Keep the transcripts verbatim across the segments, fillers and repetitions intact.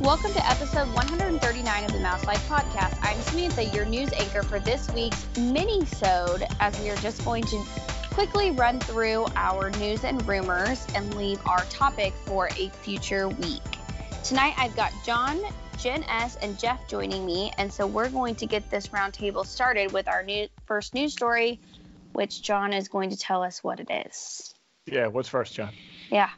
Welcome to episode one thirty-nine of the Mouse Life Podcast. I'm Samantha, your news anchor for this week's mini-sode, as we are just going to quickly run through our news and rumors and leave our topic for a future week. Tonight, I've got John, Jen S, and Jeff joining me, and so we're going to get this roundtable started with our new first news story, which John is going to tell us what it is. Yeah, what's first, John? Yeah.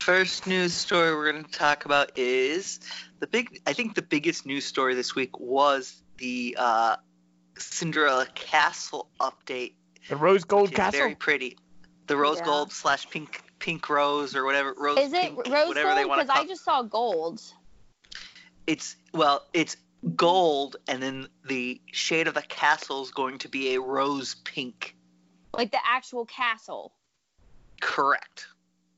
First news story we're going to talk about is the big, I think the biggest news story this week was the uh, Cinderella Castle update. The Rose Gold Castle? Very pretty. The Rose yeah. Gold slash pink pink rose or whatever. Rose is it pink, Rose Gold? Because I just saw gold. It's, well, it's gold, and then the shade of the castle is going to be a rose pink. Like the actual castle? Correct.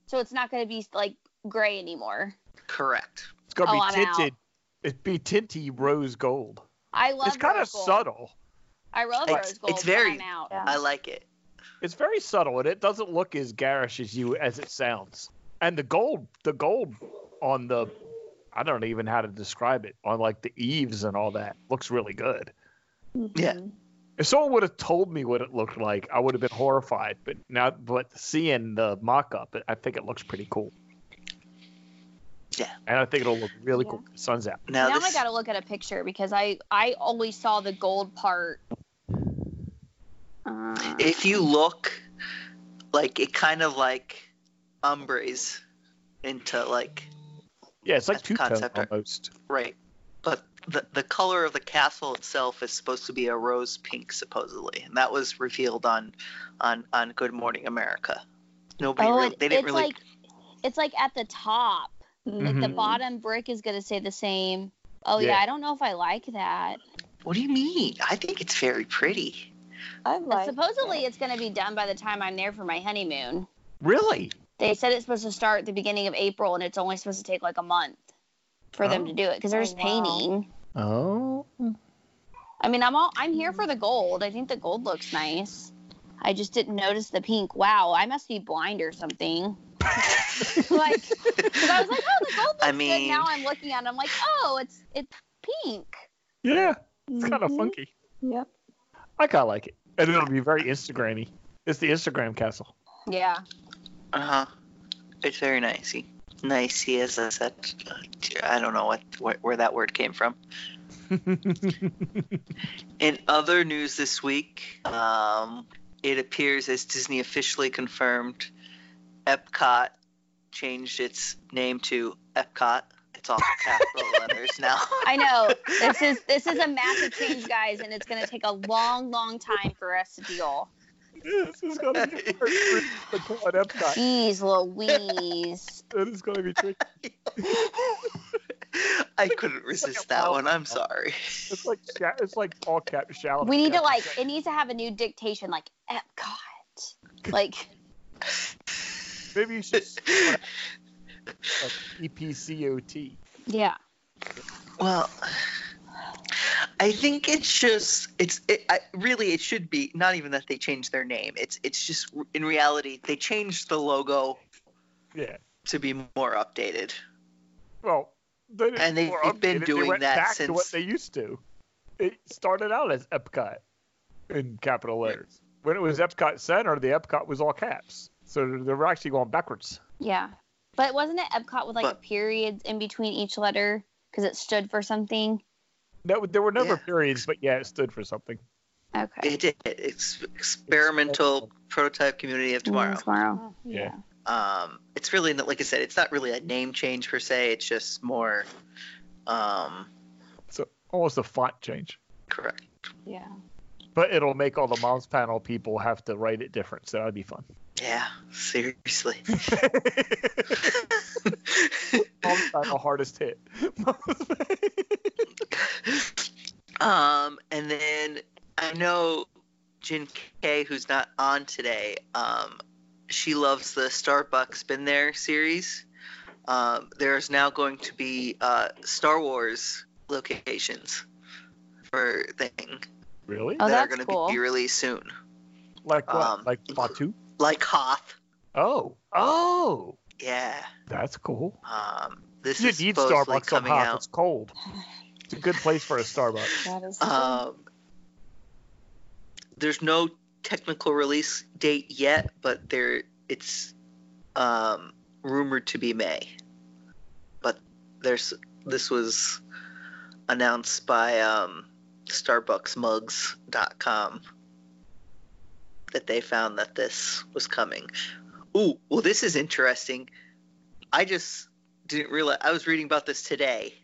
So it's not going to be, like, gray anymore. Correct. It's going to oh, be tinted. It's be tinty rose gold. I love it. It's kind of subtle. I love it's, rose gold. It's very, I'm out. Yeah. I like it. It's very subtle, and it doesn't look as garish as you as it sounds. And the gold, the gold on the, I don't even know how to describe it, on, like, the eaves and all that, looks really good. Mm-hmm. Yeah. If someone would have told me what it looked like, I would have been horrified. But now, but seeing the mock-up, I think it looks pretty cool. Yeah. And I think it'll look really yeah. cool when the sun's out. Now, now this... I got to look at a picture because I, I always saw the gold part. Uh... If you look, like, it kind of, like, ombres into, like... Yeah, it's like two-tone almost. Right. But... The, the color of the castle itself is supposed to be a rose pink, supposedly, and that was revealed on on, on Good Morning America. Nobody oh, really, they didn't it's really. Like, it's like at the top, mm-hmm. like the bottom brick is going to say the same. Oh yeah. yeah, I don't know if I like that. What do you mean? I think it's very pretty. I like. And supposedly, that. It's going to be done by the time I'm there for my honeymoon. Really? They said it's supposed to start at the beginning of April, and it's only supposed to take like a month. For oh. them to do it because there's oh, painting. Wow. Oh. I mean, I'm all I'm here for the gold. I think the gold looks nice. I just didn't notice the pink. Wow, I must be blind or something. Like, because I was like, oh, the gold looks I mean, good. Now I'm looking at it. I'm like, oh, it's it's pink. Yeah, it's kind of mm-hmm. funky. Yep. I kind of like it, and it'll be very Instagram-y. It's the Instagram castle. Yeah. Uh huh. It's very nicey. Nice, he is. As a, I don't know what wh- where that word came from. In other news this week, um, it appears as Disney officially confirmed Epcot changed its name to Epcot. It's all capital letters now. I know. This is this is a massive change, guys, and it's going to take a long, long time for us to deal. This is going to be tricky to call it Epcot. Jeez Louise. That is going to be tricky. I couldn't resist like that one. I'm sorry. It's like it's like all cap shallow. We need cap. to like it needs to have a new dictation like Epcot. Like maybe you should like E P C O T. Yeah. Well, I think it's just it's it, I, really it should be not even that they changed their name. It's it's just in reality they changed the logo. Yeah. To be more updated. Well, they and they've been doing they went that back since to what they used to. It started out as Epcot in capital letters. When it was Epcot Center, the Epcot was all caps. So they were actually going backwards. Yeah, but wasn't it Epcot with like but, a period in between each letter because it stood for something? No, there were never yeah. periods, but yeah, it stood for something. Okay. It did. It's experimental it's prototype community of tomorrow. Tomorrow. Yeah. Um, it's really like I said, it's not really a name change per se. It's just more. Um, it's almost a font change. Correct. Yeah. But it'll make all the mouse panel people have to write it different, so that'd be fun. Yeah, seriously. Mouse panel hardest hit. Um, and then I know Jin K, who's not on today, um, she loves the Starbucks Been There series. Um, there's now going to be uh, Star Wars locations for thing. Really? Oh, that that's are going to cool. be released soon. Like what? Um, like Batuu? Like Hoth. Oh. Oh. Yeah. That's cool. Um, This you is need Starbucks coming hot. out. It's cold. It's a good place for a Starbucks. That is um, there's no technical release date yet, but there it's um, rumored to be May. But there's this was announced by um, Starbucks Mugs dot com that they found that this was coming. Ooh, well, this is interesting. I just didn't realize I was reading about this today.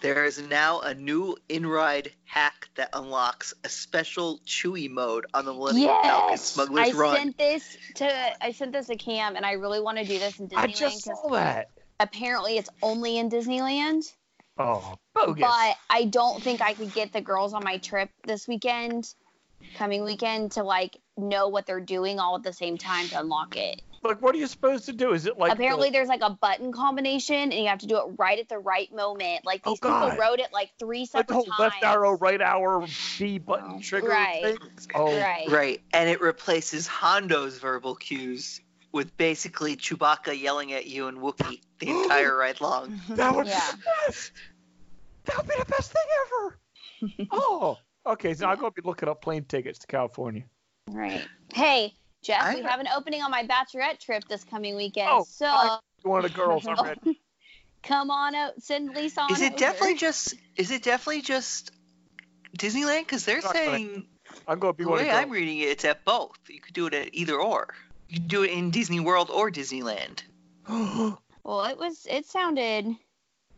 There is now a new in-ride hack that unlocks a special Chewy mode on the Millennium yes! Falcon Smuggler's I Run. Sent this to, I sent this to Cam, and I really want to do this in Disneyland. I just saw that. Apparently, it's only in Disneyland. Oh, bogus. But I don't think I could get the girls on my trip this weekend, coming weekend, to, like, know what they're doing all at the same time to unlock it. Like, what are you supposed to do? Is it like apparently the... there's like a button combination, and you have to do it right at the right moment. Like these oh, people wrote it like three separate times. Like the whole left arrow, right arrow, B button trigger right. things. Oh, right, right, and it replaces Hondo's verbal cues with basically Chewbacca yelling at you and Wookiee the entire ride long. That would yeah. be the best. That would be the best thing ever. Oh, okay. So yeah. I'm gonna be looking up plane tickets to California. Right. Hey. Jeff, I, we have an opening on my bachelorette trip this coming weekend. Oh, so I, one of the girls, I'm ready. Come on out, send Lisa on. Is it over. definitely just? Is it definitely just Disneyland? Because they're Not saying. Gonna, I'm going to be the one way I'm reading it. It's at both. You could do it at either or. You could do it in Disney World or Disneyland. Well, it was. It sounded.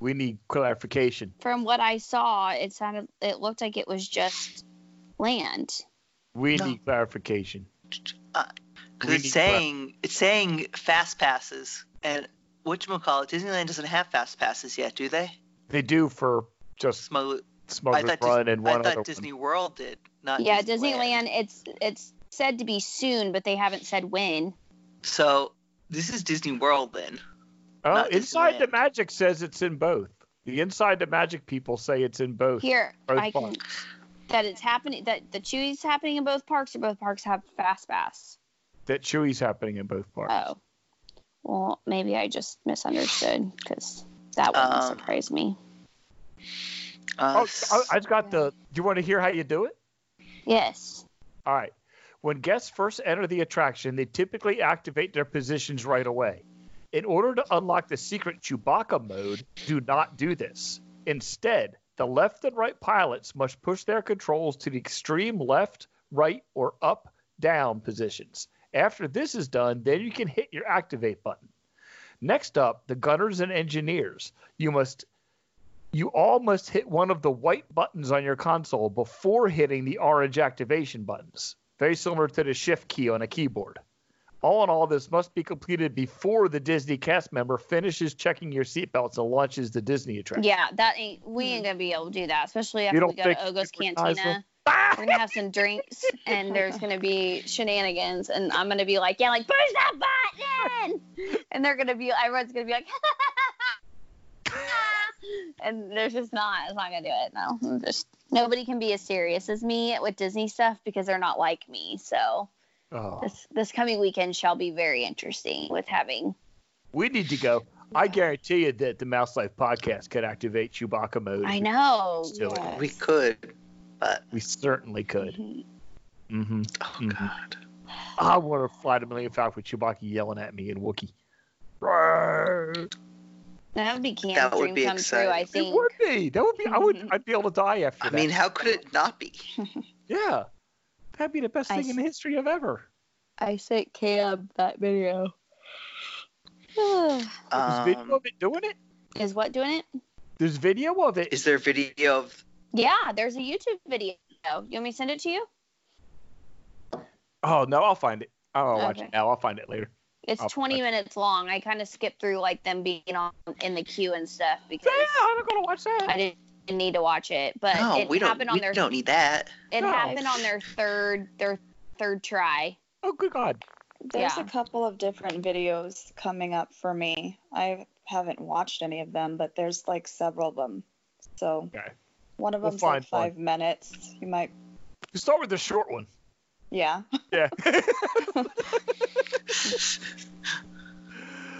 We need clarification. From what I saw, it sounded. It looked like it was just land. We no. need clarification. Uh, because it's saying crap. it's saying fast passes, and whatchamacallit, Disneyland doesn't have fast passes yet, do they? They do for just Smuggle- Smuggler's Run Dis- and one other. I thought Disney one. World did, not yeah, Disneyland. Disneyland. It's it's said to be soon, but they haven't said when. So this is Disney World then. Oh, Inside Disneyland. the Magic says it's in both. The Inside the Magic people say it's in both. Here, both I parts. can. That it's happening, that the Chewy's happening in both parks, or both parks have Fast Pass? That Chewy's happening in both parks. Oh. Well, maybe I just misunderstood, because that wouldn't um, surprise me. Uh, oh, I, I've got yeah. the, do you want to hear how you do it? Yes. All right. When guests first enter the attraction, they typically activate their positions right away. In order to unlock the secret Chewbacca mode, do not do this. Instead, the left and right pilots must push their controls to the extreme left, right, or up, down positions. After this is done, then you can hit your activate button. Next up, the gunners and engineers. You must, you all must hit one of the white buttons on your console before hitting the orange activation buttons. Very similar to the shift key on a keyboard. All in all, this must be completed before the Disney cast member finishes checking your seatbelts and launches the Disney attraction. Yeah, that ain't we ain't gonna be able to do that, especially after we go to Ogo's Cantina. We're gonna have some drinks, and there's gonna be shenanigans, and I'm gonna be like, yeah, like push that button, and they're gonna be, everyone's gonna be like, and there's just not, it's not gonna do it. No, just nobody can be as serious as me with Disney stuff because they're not like me, so. Oh. This this coming weekend shall be very interesting with having. We need to go. Yeah. I guarantee you that the Mouse Life Podcast could activate Chewbacca mode. I know. Yes. We could, but we certainly could. Mm-hmm. Mm-hmm. Oh God! I want to fly to Millennium Falcon with Chewbacca yelling at me in Wookiee. That would be Cam's that would dream be come exciting. true. I think it would be. That would be. I would. I'd be able to die after I that. I mean, how could it not be? Yeah. That'd be the best thing I, in the history of ever. I sent Cam that video. um, There's video of it doing it? Is what doing it? There's video of it. Is there video of... Yeah, there's a YouTube video. You want me to send it to you? Oh, no, I'll find it. I don't okay. watch it now. I'll find it later. It's I'll twenty minutes long. I kind of skipped through like them being on in the queue and stuff. Because yeah, I'm not going to watch that. I didn't. Need to watch it, but no, it we happened don't, on their. We don't need that. It no. happened on their third, their third try. Oh, good God! There's yeah. a couple of different videos coming up for me. I haven't watched any of them, but there's like several of them. So okay. one of them's we'll like five one. minutes. You might. You start with the short one. Yeah. Yeah.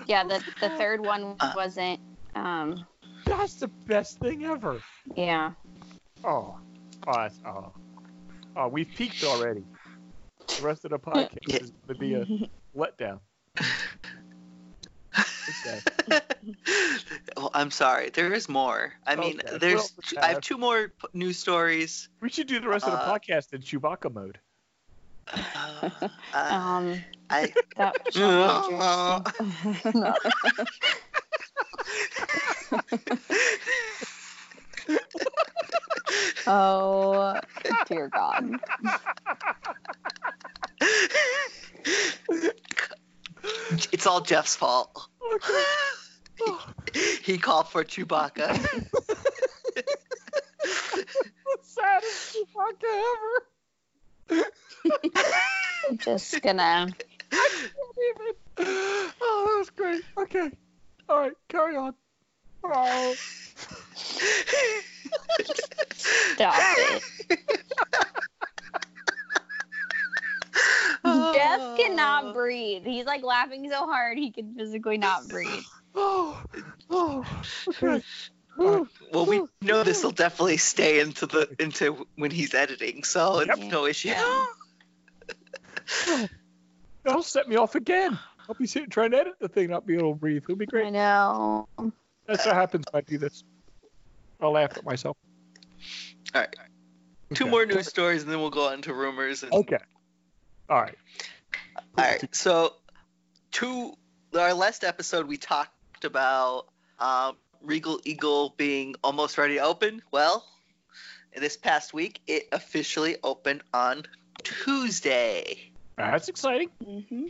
yeah. The the third one wasn't. Um, that's the best thing ever. Yeah. Oh, oh, that's, oh, oh, we've peaked already. The rest of the podcast is going to be a letdown. Okay. Well, I'm sorry. There is more. I mean, okay. there's. I have two more p- news stories. We should do the rest uh, of the podcast in Chewbacca mode. Uh, um, I. That oh, dear God. It's all Jeff's fault. Okay. Oh. He called for Chewbacca. The saddest Chewbacca ever. I'm just gonna. I can't even. Oh, that was great. Okay. All right, carry on. Oh. Stop it. Jeff cannot breathe. He's like laughing so hard he can physically not breathe. Oh, oh, okay. Right. Well, we know this will definitely stay into the into when he's editing, so yep. It's no issue. Yeah. That'll set me off again. I'll be sitting trying to edit the thing, not be able to breathe. It'll be great. I know. That's what happens when I do this. I'll laugh at myself. All right. Okay. Two more news stories, and then we'll go on to rumors. And... Okay. All right. All right. So, two. Our last episode, we talked about uh, Regal Eagle being almost ready to open. Well, this past week, it officially opened on Tuesday. That's exciting. Mm-hmm.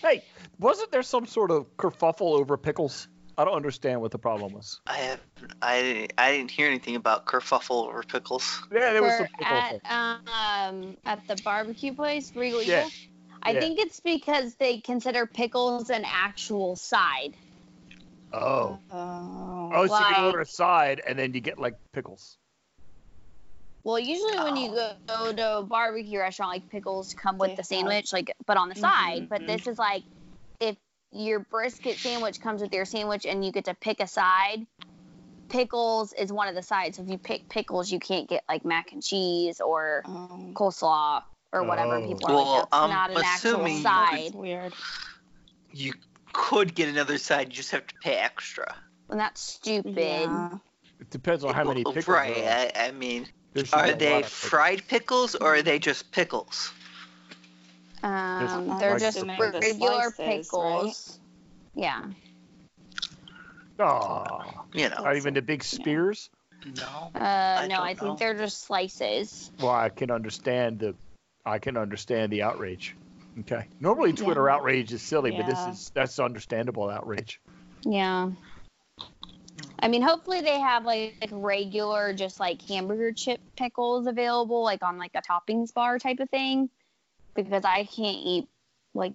Hey, wasn't there some sort of kerfuffle over pickles? I don't understand what the problem was. I have, I I didn't hear anything about kerfuffle or pickles. Yeah, there was We're some pickles. At, um, at the barbecue place, Regal Eagle. Yeah. I yeah. think it's because they consider pickles an actual side. Oh. Oh, oh so like, you can order a side and then you get, like, pickles. Well, usually oh. when you go, go to a barbecue restaurant, like, pickles come with yeah. the sandwich, like, but on the mm-hmm, side. But mm-hmm. this is, like, if your brisket sandwich comes with your sandwich and you get to pick a side. Pickles is one of the sides. So if you pick pickles, you can't get like mac and cheese or um, coleslaw or whatever. Oh. People are well, like, that's um, not an actual side. It's weird. You could get another side. You just have to pay extra. And that's stupid. Yeah. It depends on how many pickles. Right. Are. I, I mean, There's are they pickles. fried pickles or are they just pickles? Um, they're just regular pickles. Right? Yeah. Oh, you know. Not even the big spears? No. Uh, no, I think they're just slices. Well, I can understand the, I can understand the outrage. Okay. Normally, Twitter yeah. outrage is silly, yeah. but this is that's understandable outrage. Yeah. I mean, hopefully they have like, like regular, just like hamburger chip pickles available, like on like a toppings bar type of thing. Because I can't eat, like,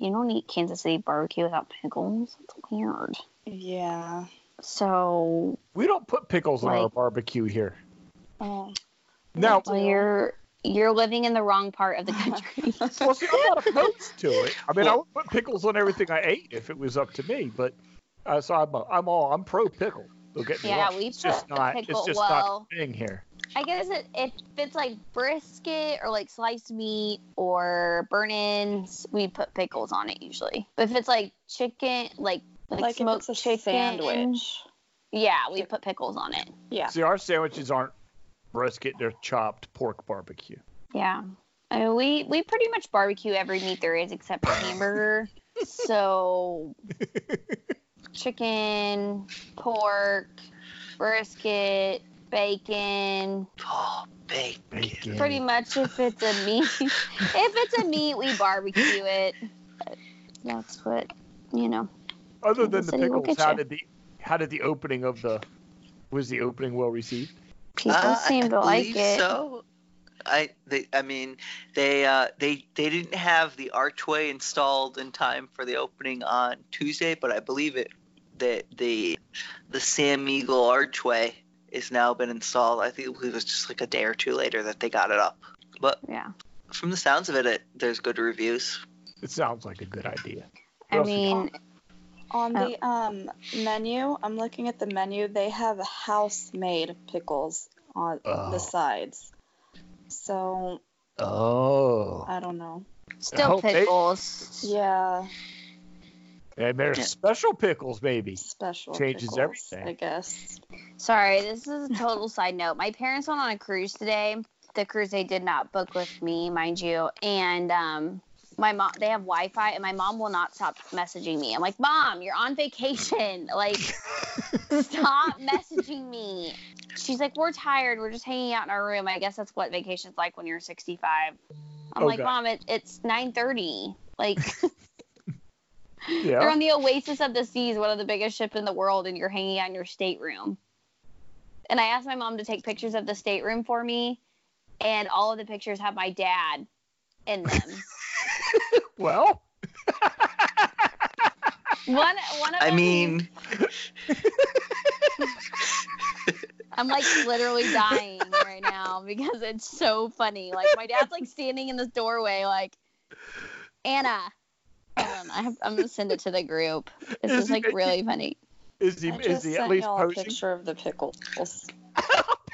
you don't eat Kansas City barbecue without pickles. It's weird. Yeah. So. We don't put pickles like, on our barbecue here. Oh. Now. So you're, you're living in the wrong part of the country. Well, see, I'm not opposed to it. I mean, yeah. I would put pickles on everything I ate if it was up to me. But, uh, so I'm, I'm all, I'm pro pickle. Don't get me yeah, wrong. we it's put just not, pickle, It's just well, not a thing here. I guess it, if it's like brisket or like sliced meat or burn-ins, we put pickles on it usually. But if it's like chicken, like like, like smoked if it's a chicken sandwich, yeah, we put pickles on it. Yeah. See, our sandwiches aren't brisket; they're chopped pork barbecue. Yeah, I mean, we we pretty much barbecue every meat there is except for hamburger. So chicken, pork, brisket. Bacon. Oh, bacon. Pretty much if it's a meat. If it's a meat, we barbecue it. That's what, you know. Other than the pickles, how did the how did the opening of the was the opening well received? People uh, seem to like it. So I they I mean they uh they they didn't have the archway installed in time for the opening on Tuesday, but I believe it that the the Sam Eagle archway is now been installed. I think it was just like a day or two later that they got it up. But yeah, from the sounds of it, it there's good reviews. It sounds like a good idea. What I mean, On the oh. um, menu, I'm looking at the menu. They have house-made pickles on oh. the sides. So, oh, I don't know. Still pickles. They, yeah. And they're yeah. special pickles, baby. Special Changes pickles, everything. I guess. Sorry, this is a total side note. My parents went on a cruise today. The cruise they did not book with me, mind you. And um, my mom, they have Wi-Fi, and my mom will not stop messaging me. I'm like, Mom, you're on vacation. Like, stop messaging me. She's like, we're tired. We're just hanging out in our room. I guess that's what vacation's like when you're sixty-five. I'm oh, like, God. Mom, it, it's nine thirty. Like, yeah. They're on the Oasis of the Seas, one of the biggest ships in the world, and you're hanging out in your stateroom. And I asked my mom to take pictures of the stateroom for me, and all of the pictures have my dad in them. Well, one one of I them, mean, I'm like literally dying right now because it's so funny. Like my dad's like standing in this doorway, like Anna. I don't know. I have, I'm gonna send it to the group. It's is just like he, really funny. Is he? I just is he sent at least posting? A picture of the pickles. A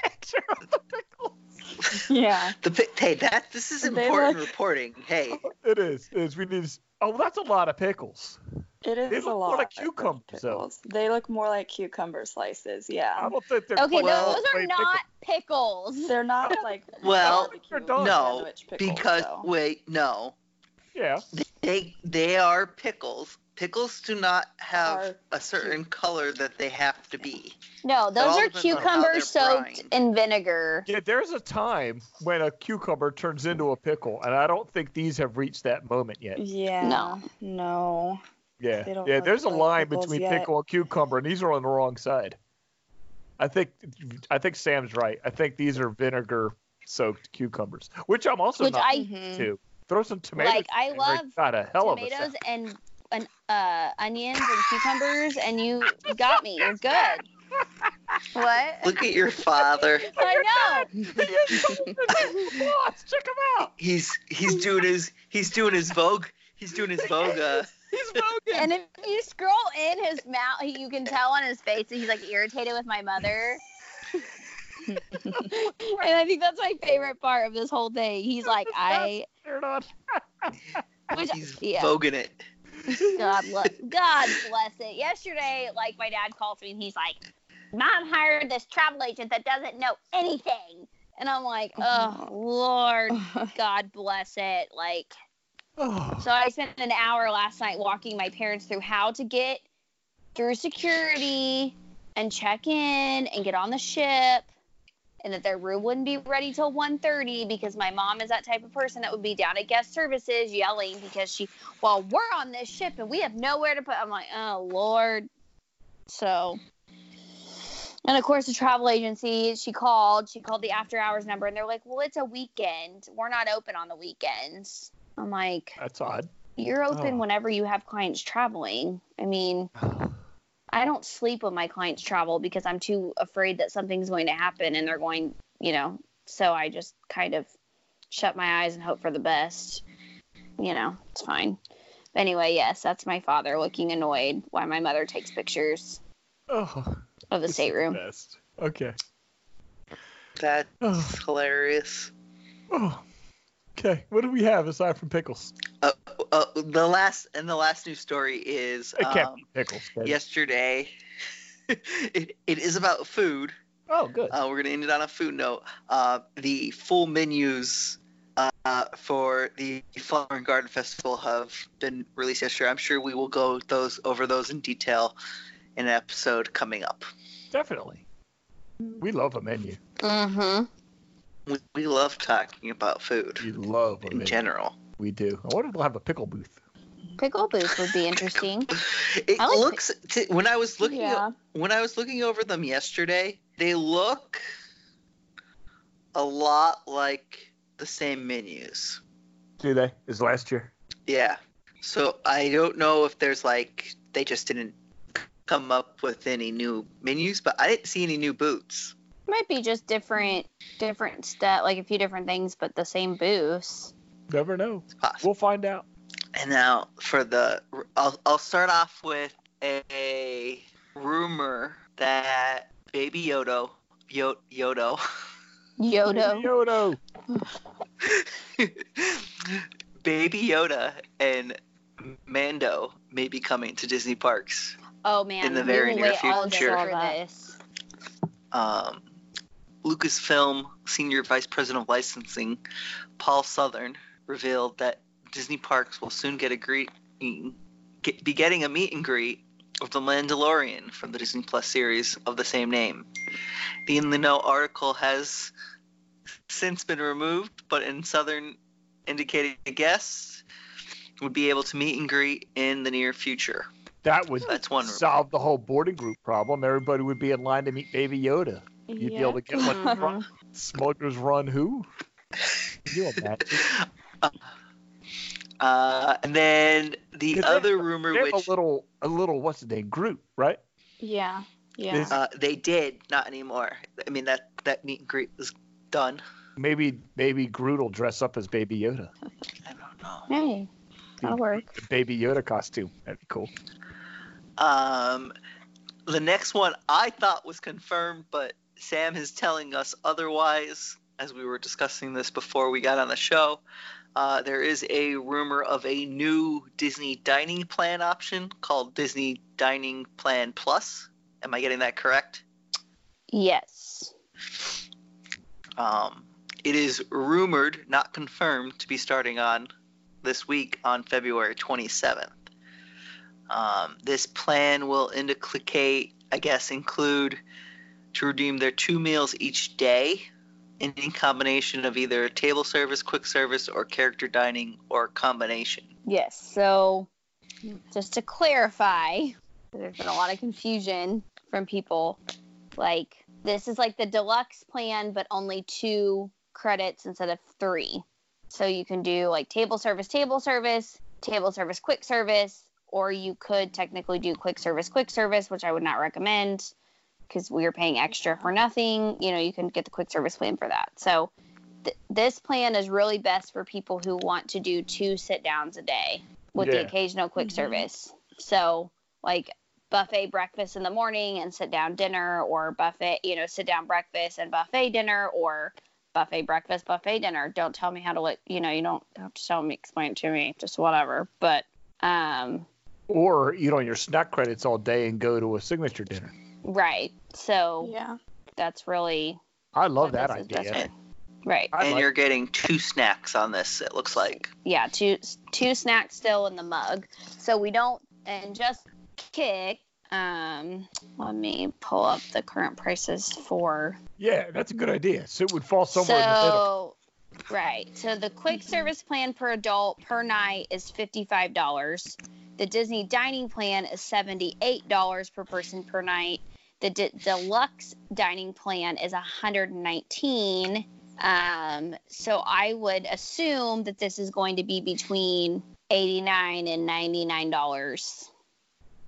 picture of the pickles. Yeah. The hey, that this is important look, reporting. Hey, it is. It is. We need. Oh, that's a lot of pickles. It is they look a lot more like cucumbers. So. They look more like cucumber slices. Yeah. I don't think they're okay. Well, those are not pickles. pickles. They're not like well, no, pickles, because so. wait, no. Yeah. They they are pickles. Pickles do not have are a certain cu- color that they have to be. No, those are cucumbers soaked in vinegar. Yeah, there's a time when a cucumber turns into a pickle, and I don't think these have reached that moment yet. Yeah. No. No. Yeah. Yeah, there's a line between yet. pickle and cucumber, and these are on the wrong side. I think I think Sam's right. I think these are vinegar soaked cucumbers, which I'm also which not I, into. Throw some tomatoes. Like I love a hell tomatoes of a and and uh, onions and cucumbers, and you got me. You're good. What? Look at your father. I know. Check him out. He's he's doing his he's doing his Vogue. He's doing his Vogue. Uh. He's voguing. And if you scroll in his mouth, you can tell on his face that he's like irritated with my mother. And I think that's my favorite part of this whole thing. He's like, I. Which, He's yeah. voguing it. God bless, God bless it. Yesterday, like, my dad calls me and he's like, Mom hired this travel agent that doesn't know anything. And I'm like, oh, oh. Lord, God bless it. Like, oh. So I spent an hour last night walking my parents through how to get through security and check in and get on the ship. And that their room wouldn't be ready till one thirty because my mom is that type of person that would be down at guest services yelling because she, well, we're on this ship and we have nowhere to put. I'm like, oh, Lord. So, and of course, the travel agency, she called. She called the after hours number and they're like, well, it's a weekend. We're not open on the weekends. I'm like, that's odd. You're open oh. whenever you have clients traveling. I mean, I don't sleep when my clients travel because I'm too afraid that something's going to happen and they're going, you know, so I just kind of shut my eyes and hope for the best. You know, it's fine. But anyway, yes, that's my father looking annoyed while my mother takes pictures oh, of the stateroom. Best. Okay. That's oh. hilarious. Oh. Okay, what do we have aside from pickles? Uh, uh, the last and the last news story is um, it can't be pickles, baby. Yesterday. it, it is about food. Oh, good. Uh, we're gonna end it on a food note. Uh, the full menus uh, for the Flower and Garden Festival have been released yesterday. I'm sure we will go those over those in detail in an episode coming up. Definitely. We love a menu. Mm-hmm. We love talking about food. We love in general. We do. I wonder if we'll have a pickle booth. Pickle booth would be interesting. it I like looks pick- to, when I was looking yeah. o- when I was looking over them yesterday, they look a lot like the same menus. Do they? As last year? Yeah. So I don't know if there's like they just didn't come up with any new menus, but I didn't see any new booths. Might be just different, different stuff, like a few different things, but the same booths. Never know. It's possible. We'll find out. And now for the, I'll, I'll start off with a rumor that Baby Yodo, Yo- Yodo, Yodo, Yodo, Baby Yoda and Mando may be coming to Disney parks. Oh man, in the very near future. Um, Lucasfilm Senior Vice President of Licensing, Paul Southern, revealed that Disney parks will soon get a greet, get, be getting a meet and greet of the Mandalorian from the Disney Plus series of the same name. The In the Know article has since been removed, but in Southern indicated a guest would be able to meet and greet in the near future. That would That's one solve the whole boarding group problem. Everybody would be in line to meet Baby Yoda. You'd yeah. be able to get one mm-hmm. from Smuggler's Run who? You uh, uh, And then the other they, rumor, they which... a little, a little, what's the name, Groot, right? Yeah, yeah. Uh, they did, not anymore. I mean, that, that meet and greet was done. Maybe, maybe Groot will dress up as Baby Yoda. I don't know. Hey, that'll work. The Baby Yoda costume. That'd be cool. Um, the next one I thought was confirmed, but Sam is telling us otherwise, as we were discussing this before we got on the show. Uh, there is a rumor of a new Disney dining plan option called Disney Dining Plan Plus. Am I getting that correct? Yes. Um, it is rumored, not confirmed, to be starting on this week on February twenty-seventh. Um, this plan will indicate, I guess, include to redeem their two meals each day in a combination of either table service, quick service, or character dining, or combination. Yes, so just to clarify, there's been a lot of confusion from people. Like, this is like the deluxe plan, but only two credits instead of three. So you can do like table service, table service, table service, quick service, or you could technically do quick service, quick service, which I would not recommend because we are paying extra for nothing. You know, you can get the quick service plan for that. So th- this plan is really best for people who want to do two sit downs a day with yeah. the occasional quick mm-hmm. service. So like buffet breakfast in the morning and sit down dinner, or buffet, you know, sit down breakfast and buffet dinner, or buffet breakfast, buffet dinner. Don't tell me how to let, you know, you don't have to tell me, explain it to me, just whatever. But, um, or eat on your snack credits all day and go to a signature dinner. Right. So yeah, that's really... I love that idea. Right. I and like- you're getting two snacks on this, it looks like. Yeah, two two snacks still in the mug. So we don't... And just kick... Um, let me pull up the current prices for... Yeah, that's a good idea. So it would fall somewhere so, in the middle. Right. So the quick service plan per adult per night is fifty-five dollars. The Disney dining plan is seventy-eight dollars per person per night. The D- deluxe dining plan is one hundred nineteen dollars. Um, so I would assume that this is going to be between eighty-nine dollars and ninety-nine dollars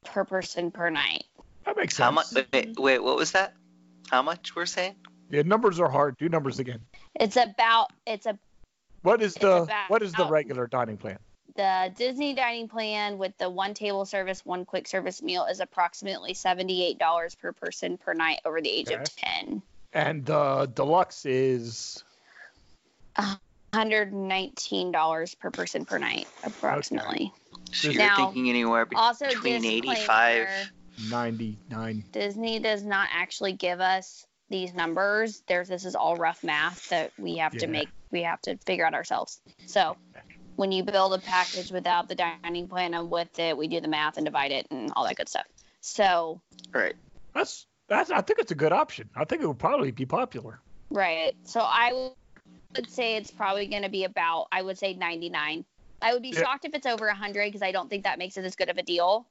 per person per night. That makes sense. How much? Wait, wait, what was that? How much we're saying? Yeah, numbers are hard. Do numbers again. It's about it's a. What is the about, what is the regular dining plan? The Disney dining plan with the one table service, one quick service meal is approximately seventy-eight dollars per person per night over the age okay. of ten. And the uh, deluxe is one hundred nineteen dollars per person per night, approximately. Okay. So you're now, thinking anywhere be- also between eighty-five ninety-nine. Disney does not actually give us these numbers. There's this is all rough math that we have yeah. to make. We have to figure out ourselves. So when you build a package without the dining plan and with it, we do the math and divide it and all that good stuff. So, right. That's that's. I think it's a good option. I think it would probably be popular. Right. So I would say it's probably going to be about. I would say ninety-nine. I would be yeah. shocked if it's over one hundred because I don't think that makes it as good of a deal.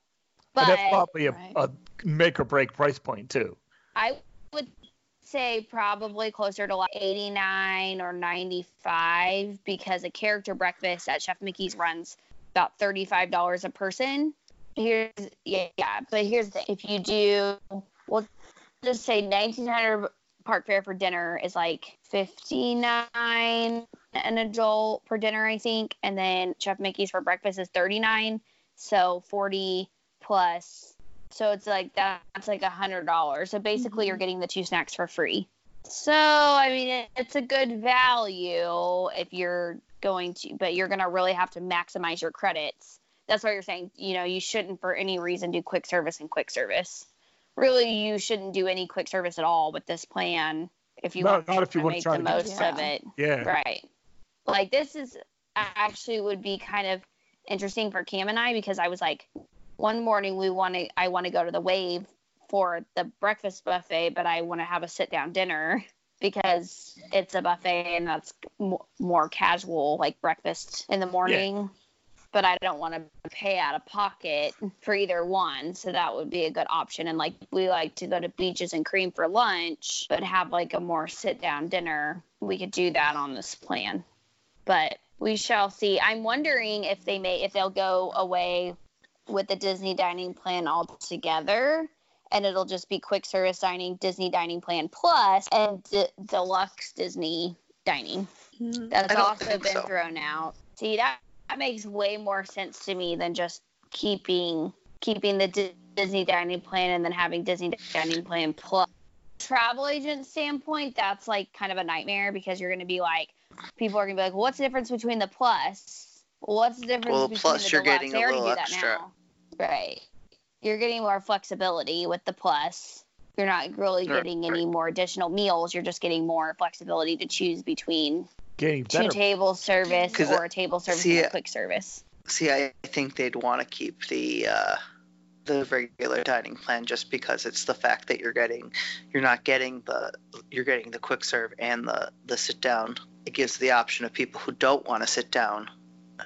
But and that's probably a, right. a make or break price point too. I would say probably closer to like eighty-nine or ninety-five because a character breakfast at Chef Mickey's runs about thirty-five dollars a person. Here's yeah, yeah, but here's the thing. If you do, we'll just say nineteen hundred park fare for dinner is like fifty-nine an adult per dinner, I think, and then Chef Mickey's for breakfast is thirty-nine, so forty plus So it's like, that's like one hundred dollars. So basically, mm-hmm. you're getting the two snacks for free. So, I mean, it, it's a good value if you're going to, but you're going to really have to maximize your credits. That's why you're saying, you know, you shouldn't for any reason do quick service and quick service. Really, you shouldn't do any quick service at all with this plan if you no, want not if you to want make to try the to most yeah. of it. Yeah. Right. Like, this is actually would be kind of interesting for Cam and I, because I was like, one morning we want to, I want to go to the Wave for the breakfast buffet, but I want to have a sit-down dinner because it's a buffet and that's more casual, like breakfast in the morning. Yeah. But I don't want to pay out of pocket for either one. So that would be a good option. And like, we like to go to Beaches and Cream for lunch, but have like a more sit down dinner. We could do that on this plan, but we shall see. I'm wondering if they may, if they'll go away with the Disney dining plan altogether, and it'll just be quick service dining, Disney dining plan plus, and d- deluxe Disney dining. That's also been so. thrown out. See that? That makes way more sense to me than just keeping keeping the D- Disney dining plan and then having Disney dining plan plus. Travel agent standpoint, that's like kind of a nightmare, because you're going to be like, people are going to be like, what's the difference between the plus? What's the difference well, between plus the you're deluxe? Getting a little extra. Right. You're getting more flexibility with the plus. You're not really getting right, any right. more additional meals. You're just getting more flexibility to choose between. Getting better. Two table service or a table service see, and a quick service. See, I think they'd want to keep the uh, the regular dining plan, just because it's the fact that you're getting you're not getting the you're getting the quick serve and the, the sit down. It gives the option of people who don't want to sit down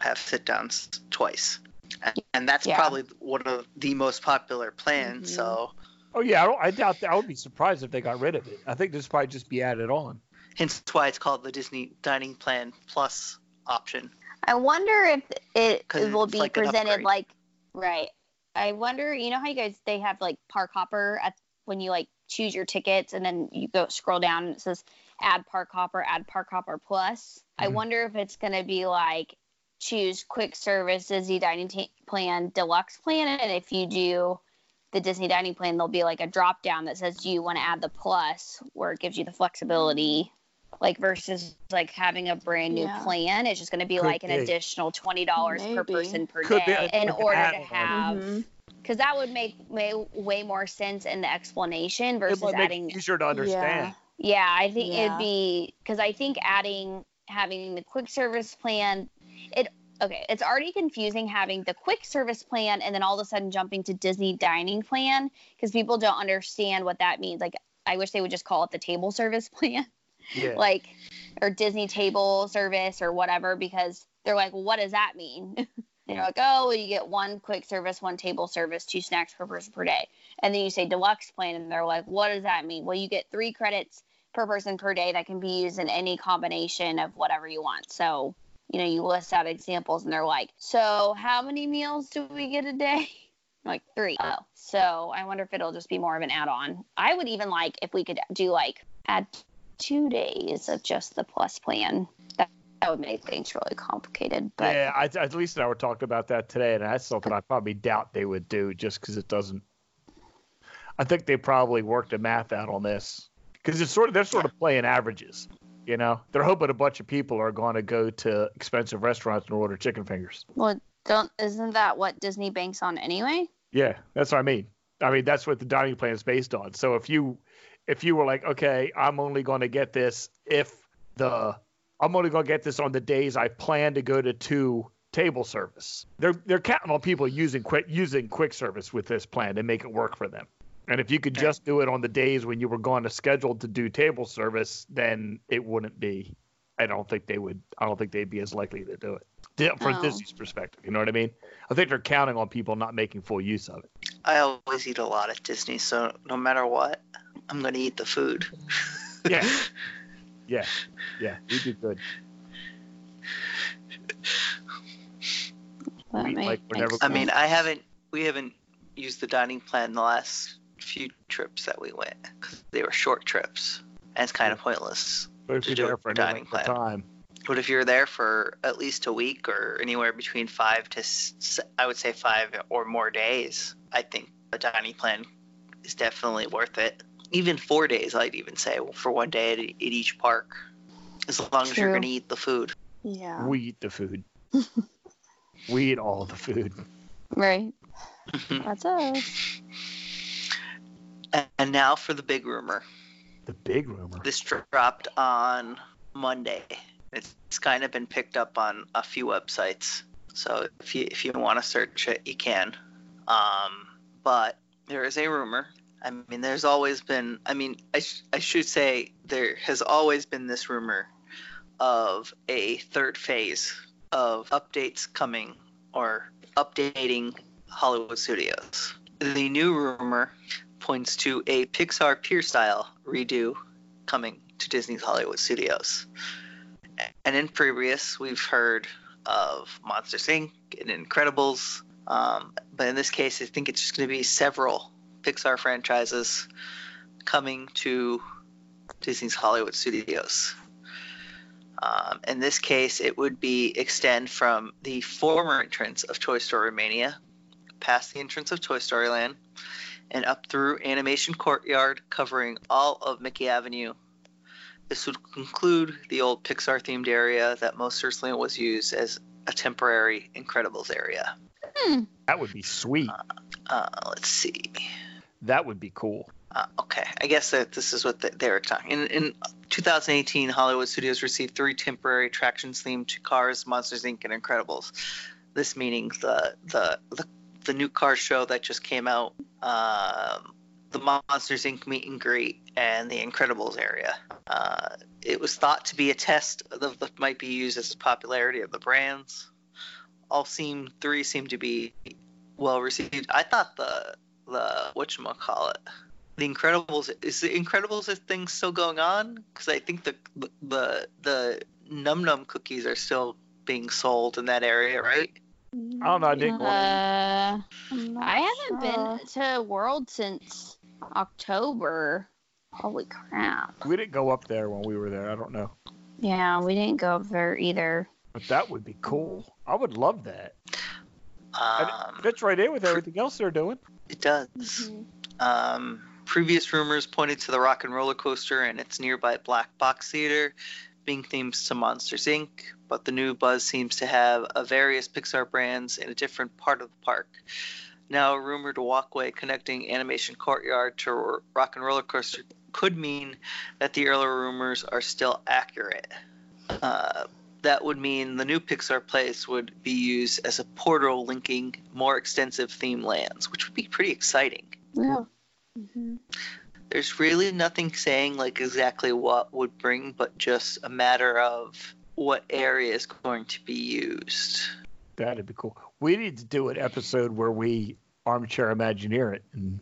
have sit downs twice, and, and that's yeah. probably one of the most popular plans. Mm-hmm. So, oh yeah, I, don't, I doubt that. I would be surprised if they got rid of it. I think this might just be added on. Hence why it's called the Disney Dining Plan Plus option. I wonder if it will be like presented like, right. I wonder, you know how you guys, they have like Park Hopper at, when you like choose your tickets and then you go scroll down and it says add Park Hopper, add Park Hopper Plus. Mm-hmm. I wonder if it's going to be like choose quick service, Disney Dining t- Plan, Deluxe Plan. And if you do the Disney Dining Plan, there'll be like a drop down that says, do you want to add the plus, where it gives you the flexibility. Like versus like having a brand new yeah. plan, it's just going to be Could like an be. additional twenty dollars per person per Could day a, in like order to have, because mm-hmm. that would make way, way more sense in the explanation versus it would adding. Make it easier to understand. Yeah, yeah I think yeah. it'd be because I think adding having the quick service plan, it okay, it's already confusing having the quick service plan and then all of a sudden jumping to Disney dining plan, because people don't understand what that means. Like I wish they would just call it the table service plan. Yeah. Like, or Disney table service or whatever, because they're like, well, what does that mean? They're like, oh, well, you get one quick service, one table service, two snacks per person per day. And then you say deluxe plan, and they're like, what does that mean? Well, you get three credits per person per day that can be used in any combination of whatever you want. So, you know, you list out examples, and they're like, so how many meals do we get a day? I'm like, three. Oh, so I wonder if it'll just be more of an add-on. I would even like if we could do like add two days of just the plus plan. That, that would make things really complicated. But yeah, I, at least I were talking about that today, and that's something I probably doubt they would do, just because it doesn't. I think they probably worked the math out on this, because it's sort of they're sort of playing averages. You know, they're hoping a bunch of people are going to go to expensive restaurants and order chicken fingers. Well, don't isn't that what Disney banks on anyway? Yeah, that's what I mean. I mean, that's what the dining plan is based on. So if you If you were like, okay, I'm only going to get this if the I'm only going to get this on the days I plan to go to two table service. They're they're counting on people using quick using quick service with this plan to make it work for them. And if you could just do it on the days when you were going to schedule to do table service, then it wouldn't be. I don't think they would. I don't think they'd be as likely to do it from oh. Disney's perspective. You know what I mean? I think they're counting on people not making full use of it. I always eat a lot at Disney, so no matter what, I'm going to eat the food. yeah. Yeah. Yeah. You do good. We, like, I mean, I haven't, we haven't used the dining plan the last few trips that we went, because they were short trips. And it's kind of pointless to do a dining plan. Time. But if you're there for at least a week or anywhere between five to, I would say five or more days, I think a a dining plan is definitely worth it. Even four days, I'd even say, for one day at, at each park, as long True. as you're going to eat the food. Yeah. We eat the food. We eat all the food. Right. That's us. And now for the big rumor. The big rumor. This dropped on Monday. It's, it's kind of been picked up on a few websites. So if you if you want to search it, you can. Um, but there is a rumor. I mean, there's always been, I mean, I, sh- I should say there has always been this rumor of a third phase of updates coming or updating Hollywood Studios. The new rumor points to a Pixar Pier-style redo coming to Disney's Hollywood Studios. And in previous, we've heard of Monsters Incorporated and Incredibles, um, but in this case, I think it's just going to be several Pixar franchises coming to Disney's Hollywood Studios. Um, in this case, it would be extend from the former entrance of Toy Story Mania, past the entrance of Toy Story Land, and up through Animation Courtyard, covering all of Mickey Avenue. This would conclude the old Pixar-themed area that most certainly was used as a temporary Incredibles area. Hmm. That would be sweet. Uh, uh, let's see. That would be cool. Uh, okay, I guess that this is what the, they were talking. In, in twenty eighteen, Hollywood Studios received three temporary attractions themed to Cars, Monsters, Incorporated, and Incredibles. This meaning the the the, the new Cars show that just came out, um, the Monsters, Incorporated meet and greet, and the Incredibles area. Uh, it was thought to be a test that, that might be used as the popularity of the brands. All seem three seem to be well received. I thought the the whatchamacallit. The Incredibles, is the Incredibles thing still going on? Because I think the the the Num Num cookies are still being sold in that area, right? I don't know. I didn't. Uh, I haven't sure. been to World since October. Holy crap! We didn't go up there when we were there. I don't know. Yeah, we didn't go up there either. But that would be cool. I would love that. Um, fits right in with everything else they're doing. It does. Mm-hmm. Um. Previous rumors pointed to the Rock and Roller Coaster and its nearby black box theater being themed to Monsters, Incorporated, but the new buzz seems to have a various Pixar brands in a different part of the park. Now, a rumored walkway connecting Animation Courtyard to Rock and Roller Coaster could mean that the earlier rumors are still accurate. Uh, that would mean the new Pixar place would be used as a portal linking more extensive theme lands, which would be pretty exciting. Yeah. Mm-hmm. There's really nothing saying like exactly what would bring, but just a matter of what area is going to be used. That'd be cool. We need to do an episode where we armchair Imagineer it. And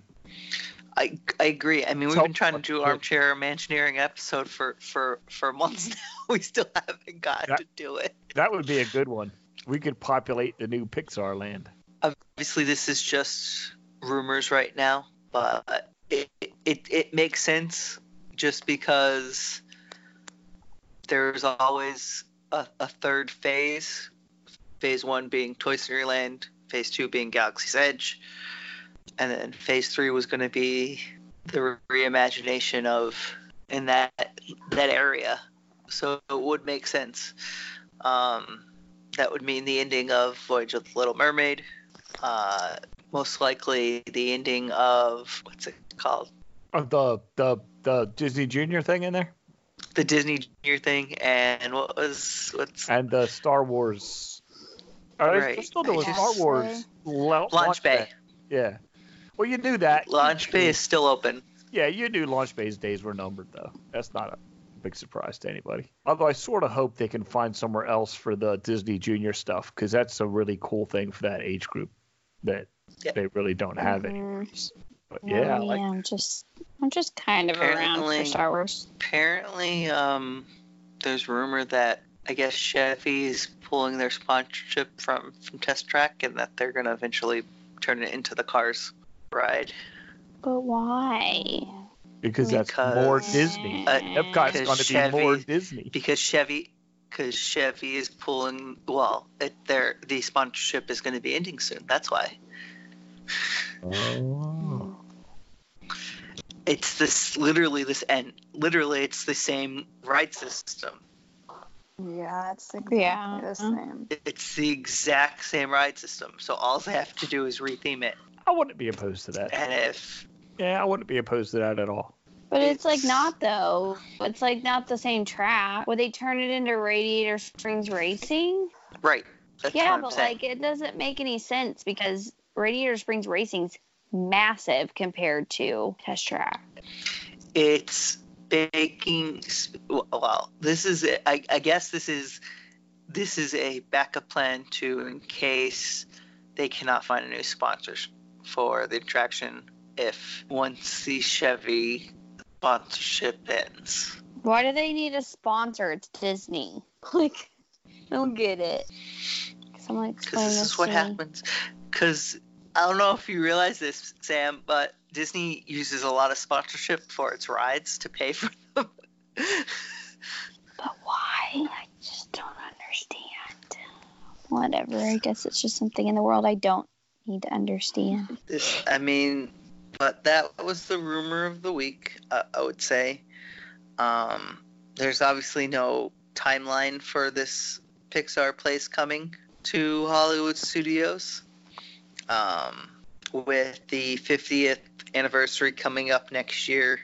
I I agree. I mean, we've been trying to do armchair Imagineering episode for, for, for months now. We still haven't gotten that, to do it. That would be a good one. We could populate the new Pixar land. Obviously, this is just rumors right now. But it, it it makes sense just because there's always a, a third phase. Phase one being Toy Story Land, phase two being Galaxy's Edge, and then phase three was going to be the reimagination of in that that area. So it would make sense. Um, that would mean the ending of Voyage of the Little Mermaid. Uh, Most likely the ending of, what's it called? Oh, the, the the Disney Junior thing in there? The Disney Junior thing, and what was, what's... And the Star Wars. Right. They're still doing Star Wars. Launch, Launch Bay. Bay. Yeah. Well, you knew that. Launch Bay is still open. Yeah, you knew Launch Bay's days were numbered, though. That's not a big surprise to anybody. Although I sort of hope they can find somewhere else for the Disney Junior stuff, because that's a really cool thing for that age group that... Yep. They really don't have mm-hmm. any. But yeah, yeah, like, yeah, I'm just, I'm just kind of around for Star Wars. Apparently, um, there's rumor that I guess Chevy is pulling their sponsorship from, from Test Track, and that they're gonna eventually turn it into the Cars ride. But why? Because, because that's more Disney. Uh, Epcot's gonna Chevy, be more Disney. Because Chevy, because Chevy is pulling. Well, it, their the sponsorship is gonna be ending soon. That's why. Oh. It's this literally this and literally it's the same ride system. Yeah, it's exactly yeah. the same. It's the exact same ride system. So all they have to do is retheme it. I wouldn't be opposed to that. And if yeah, I wouldn't be opposed to that at all. But it's, it's like not though. It's like not the same track. Would they turn it into Radiator Springs Racing? Right. That's yeah, but saying. Like it doesn't make any sense because Radiator Springs Racing's massive compared to Test Track. It's baking. Well, this is. I, I guess this is. This is a backup plan to in case they cannot find a new sponsor for the attraction. If once the Chevy sponsorship ends. Why do they need a sponsor? It's Disney. Like, I don't get it. Because I'm like, explain this, this is what me. Happens. Because. I don't know if you realize this, Sam, but Disney uses a lot of sponsorship for its rides to pay for them. But why? I just don't understand. Whatever. I guess it's just something in the world I don't need to understand. This, I mean, but that was the rumor of the week, uh, I would say. Um, there's obviously no timeline for this Pixar place coming to Hollywood Studios. Um, with the fiftieth anniversary coming up next year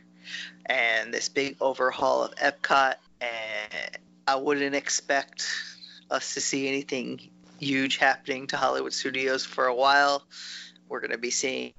and this big overhaul of Epcot, and I wouldn't expect us to see anything huge happening to Hollywood Studios for a while. We're going to be seeing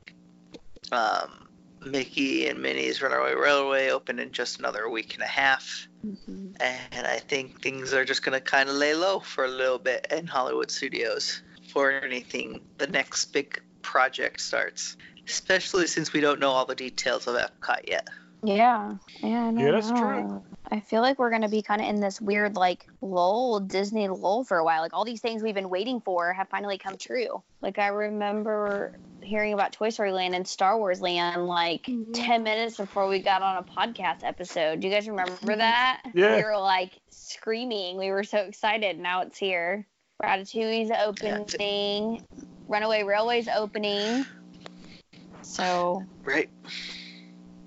um, Mickey and Minnie's Runaway Railway open in just another week and a half. Mm-hmm. And I think things are just going to kind of lay low for a little bit in Hollywood Studios. Before anything, the next big project starts, especially since we don't know all the details of Epcot yet. Yeah, yeah, I yeah, that's know. True. I feel like we're gonna be kind of in this weird like lull, Disney lull for a while. Like all these things we've been waiting for have finally come true. Like I remember hearing about Toy Story Land and Star Wars Land like mm-hmm. ten minutes before we got on a podcast episode. Do you guys remember that? Yeah. We were like screaming. We were so excited. Now it's here. Ratatouille's opening, yeah. Runaway Railway's opening. So. Right.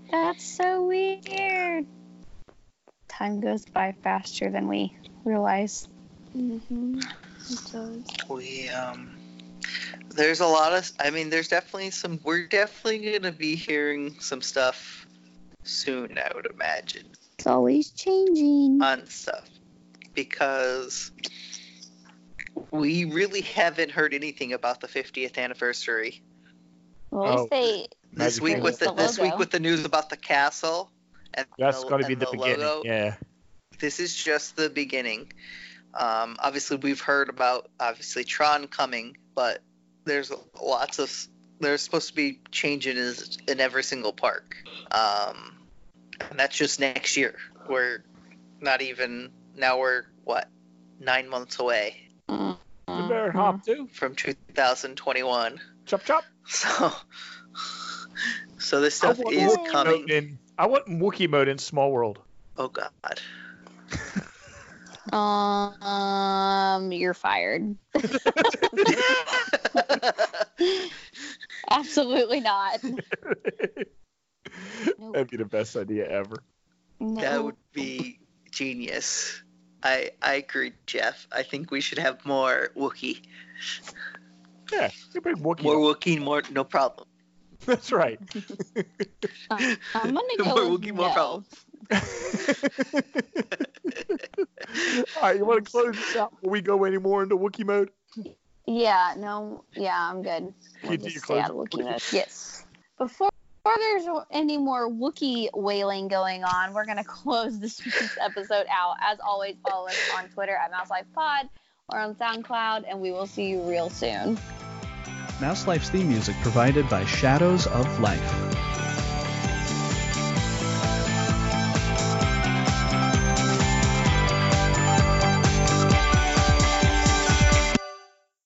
That's so weird. Time goes by faster than we realize. Mm-hmm. We um. There's a lot of. I mean, there's definitely some. We're definitely gonna be hearing some stuff soon. I would imagine. It's always changing. On stuff, because. We really haven't heard anything about the fiftieth anniversary. Well, at least they this week with the, the this week with the news about the castle. And that's got to be the, the beginning. Logo. Yeah. This is just the beginning. Um, obviously, we've heard about obviously Tron coming, but there's lots of there's supposed to be changes in every single park, um, and that's just next year. We're not even now. We're what nine months away. Mm-hmm. The bear hop too from two thousand twenty-one. Chop chop. So, so this stuff is coming. In, I want Wookiee mode in Small World. Oh God. um, you're fired. Absolutely not. That'd be the best idea ever. No. That would be genius. I, I agree, Jeff. I think we should have more Wookiee. Yeah, Wookiee. More Wookiee, more no problem. That's right. uh, I'm gonna go more Wookiee, no. more problem. All right, you want to close this out? Will we go any more into Wookiee mode? Yeah, no, yeah, I'm good. We'll you, just you stay out of Wookiee mode. Yes. Before. Before there's any more Wookiee wailing going on, we're going to close this episode out. As always, follow us on Twitter at Mouse Life Pod or on SoundCloud, and we will see you real soon. Mouse Life's theme music provided by Shadows of Life.